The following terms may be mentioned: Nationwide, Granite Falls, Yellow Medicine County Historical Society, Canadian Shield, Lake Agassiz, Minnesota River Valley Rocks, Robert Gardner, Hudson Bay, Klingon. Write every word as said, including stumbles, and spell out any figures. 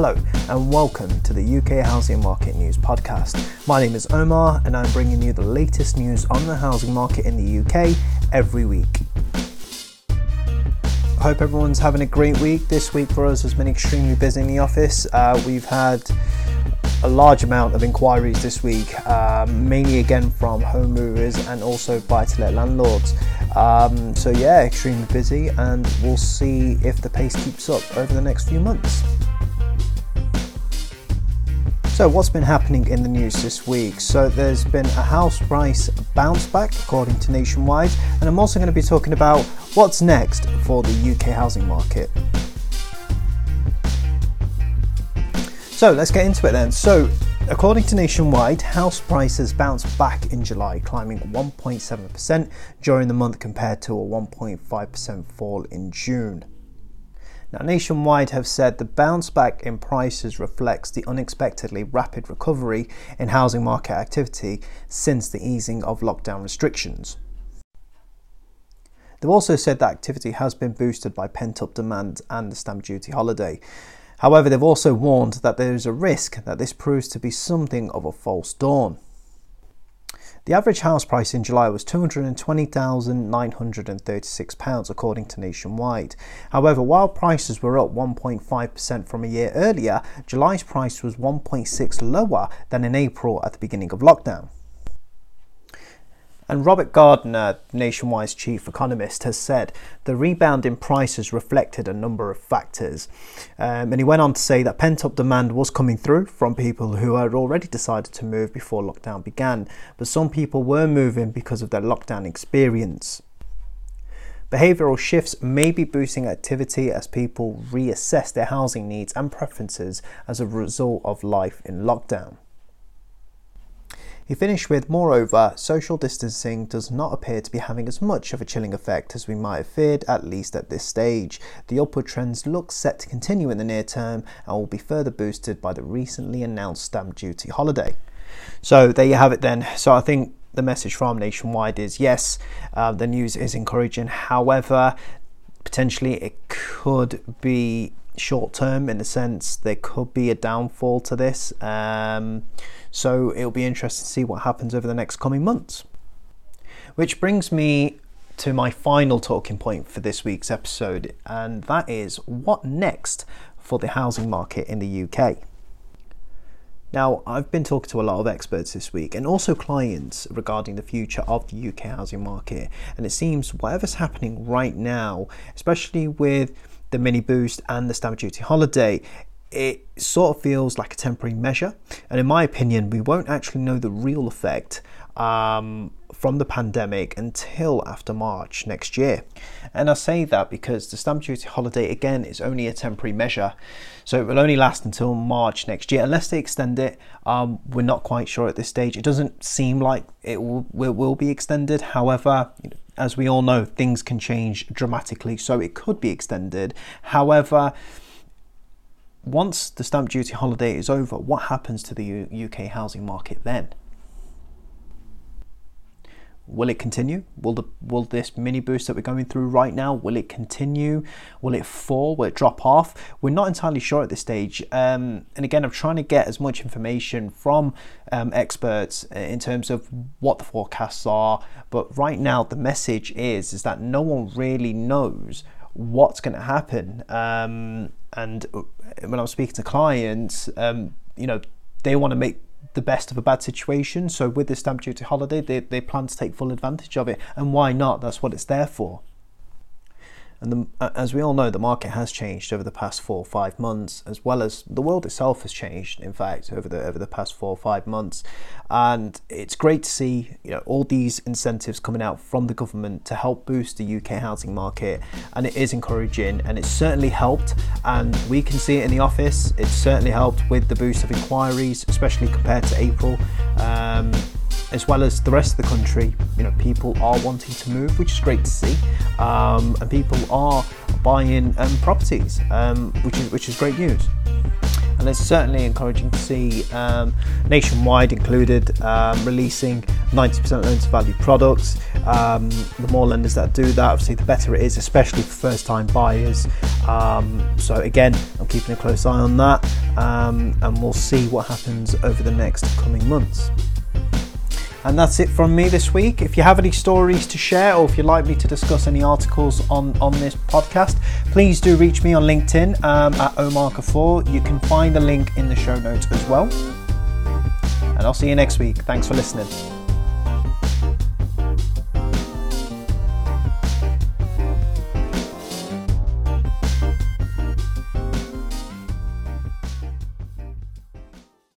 Hello and welcome to the U K Housing Market News Podcast. My name is Omar and I'm bringing you the latest news on the housing market in the U K every week. I hope everyone's having a great week. This week for us has been extremely busy in the office. Uh, we've had a large amount of inquiries this week, um, mainly again from home movers and also buy-to-let landlords. Um, so yeah, extremely busy, and we'll see if the pace keeps up over the next few months. So what's been happening in the news this week? So there's been a house price bounce back according to Nationwide, and I'm also going to be talking about what's next for the U K housing market. So let's get into it then. So according to Nationwide, house prices bounced back in July, climbing one point seven percent during the month compared to a one point five percent fall in June. Now, Nationwide have said the bounce back in prices reflects the unexpectedly rapid recovery in housing market activity since the easing of lockdown restrictions. They've also said that activity has been boosted by pent-up demand and the stamp duty holiday. However, they've also warned that there is a risk that this proves to be something of a false dawn. The average house price in July was two hundred twenty thousand nine hundred thirty-six pounds according to Nationwide. However, while prices were up one point five percent from a year earlier, July's price was one point six percent lower than in April at the beginning of lockdown. And Robert Gardner, Nationwide's chief economist, has said the rebound in prices reflected a number of factors. Um, and he went on to say that pent-up demand was coming through from people who had already decided to move before lockdown began, but some people were moving because of their lockdown experience. Behavioural shifts may be boosting activity as people reassess their housing needs and preferences as a result of life in lockdown. He finished with, moreover, social distancing does not appear to be having as much of a chilling effect as we might have feared, at least at this stage. The upward trends look set to continue in the near term and will be further boosted by the recently announced stamp duty holiday. So there you have it then. So I think the message from Nationwide is yes, uh, the news is encouraging. However, potentially it could be short term in the sense there could be a downfall to this, um, so it'll be interesting to see what happens over the next coming months. Which brings me to my final talking point for this week's episode, and that is what next for the housing market in the U K. Now, I've been talking to a lot of experts this week and also clients regarding the future of the U K housing market, and it seems whatever's happening right now, especially with the mini boost and the stamp duty holiday, it sort of feels like a temporary measure, and in my opinion we won't actually know the real effect um, from the pandemic until after March next year. And I say that because the stamp duty holiday again is only a temporary measure, so it will only last until March next year unless they extend it. Um, we're not quite sure at this stage. It doesn't seem like it will, will be extended. However, you know, as we all know, things can change dramatically, so it could be extended. However, once the stamp duty holiday is over, what happens to the U- UK housing market then? Will it continue? Will the will this mini boost that we're going through right now, will it continue? Will it fall? Will it drop off? We're not entirely sure at this stage. Um, and again, I'm trying to get as much information from um, experts in terms of what the forecasts are. But right now, the message is, is that no one really knows what's going to happen. Um, and when I'm speaking to clients, um, you know, they want to make the best of a bad situation, so with this stamp duty holiday they, they plan to take full advantage of it, and why not? That's what it's there for. And the, as we all know, the market has changed over the past four or five months, as well as the world itself has changed, in fact, over the over the past four or five months. And it's great to see, you know, all these incentives coming out from the government to help boost the U K housing market, and it is encouraging, and it's certainly helped, and we can see it in the office. It's certainly helped with the boost of inquiries, especially compared to April, um, as well as the rest of the country. You know, people are wanting to move, which is great to see, um, and people are buying um, properties, um, which is which is great news. and it's certainly encouraging to see um, Nationwide included um, releasing ninety percent loan to value products. Um, the more lenders that do that, obviously the better it is, especially for first time buyers. Um, so again, I'm keeping a close eye on that, um, and we'll see what happens over the next coming months. And that's it from me this week. If you have any stories to share, or if you'd like me to discuss any articles on, on this podcast, please do reach me on LinkedIn um, at Omar Kafour. You can find the link in the show notes as well. And I'll see you next week. Thanks for listening.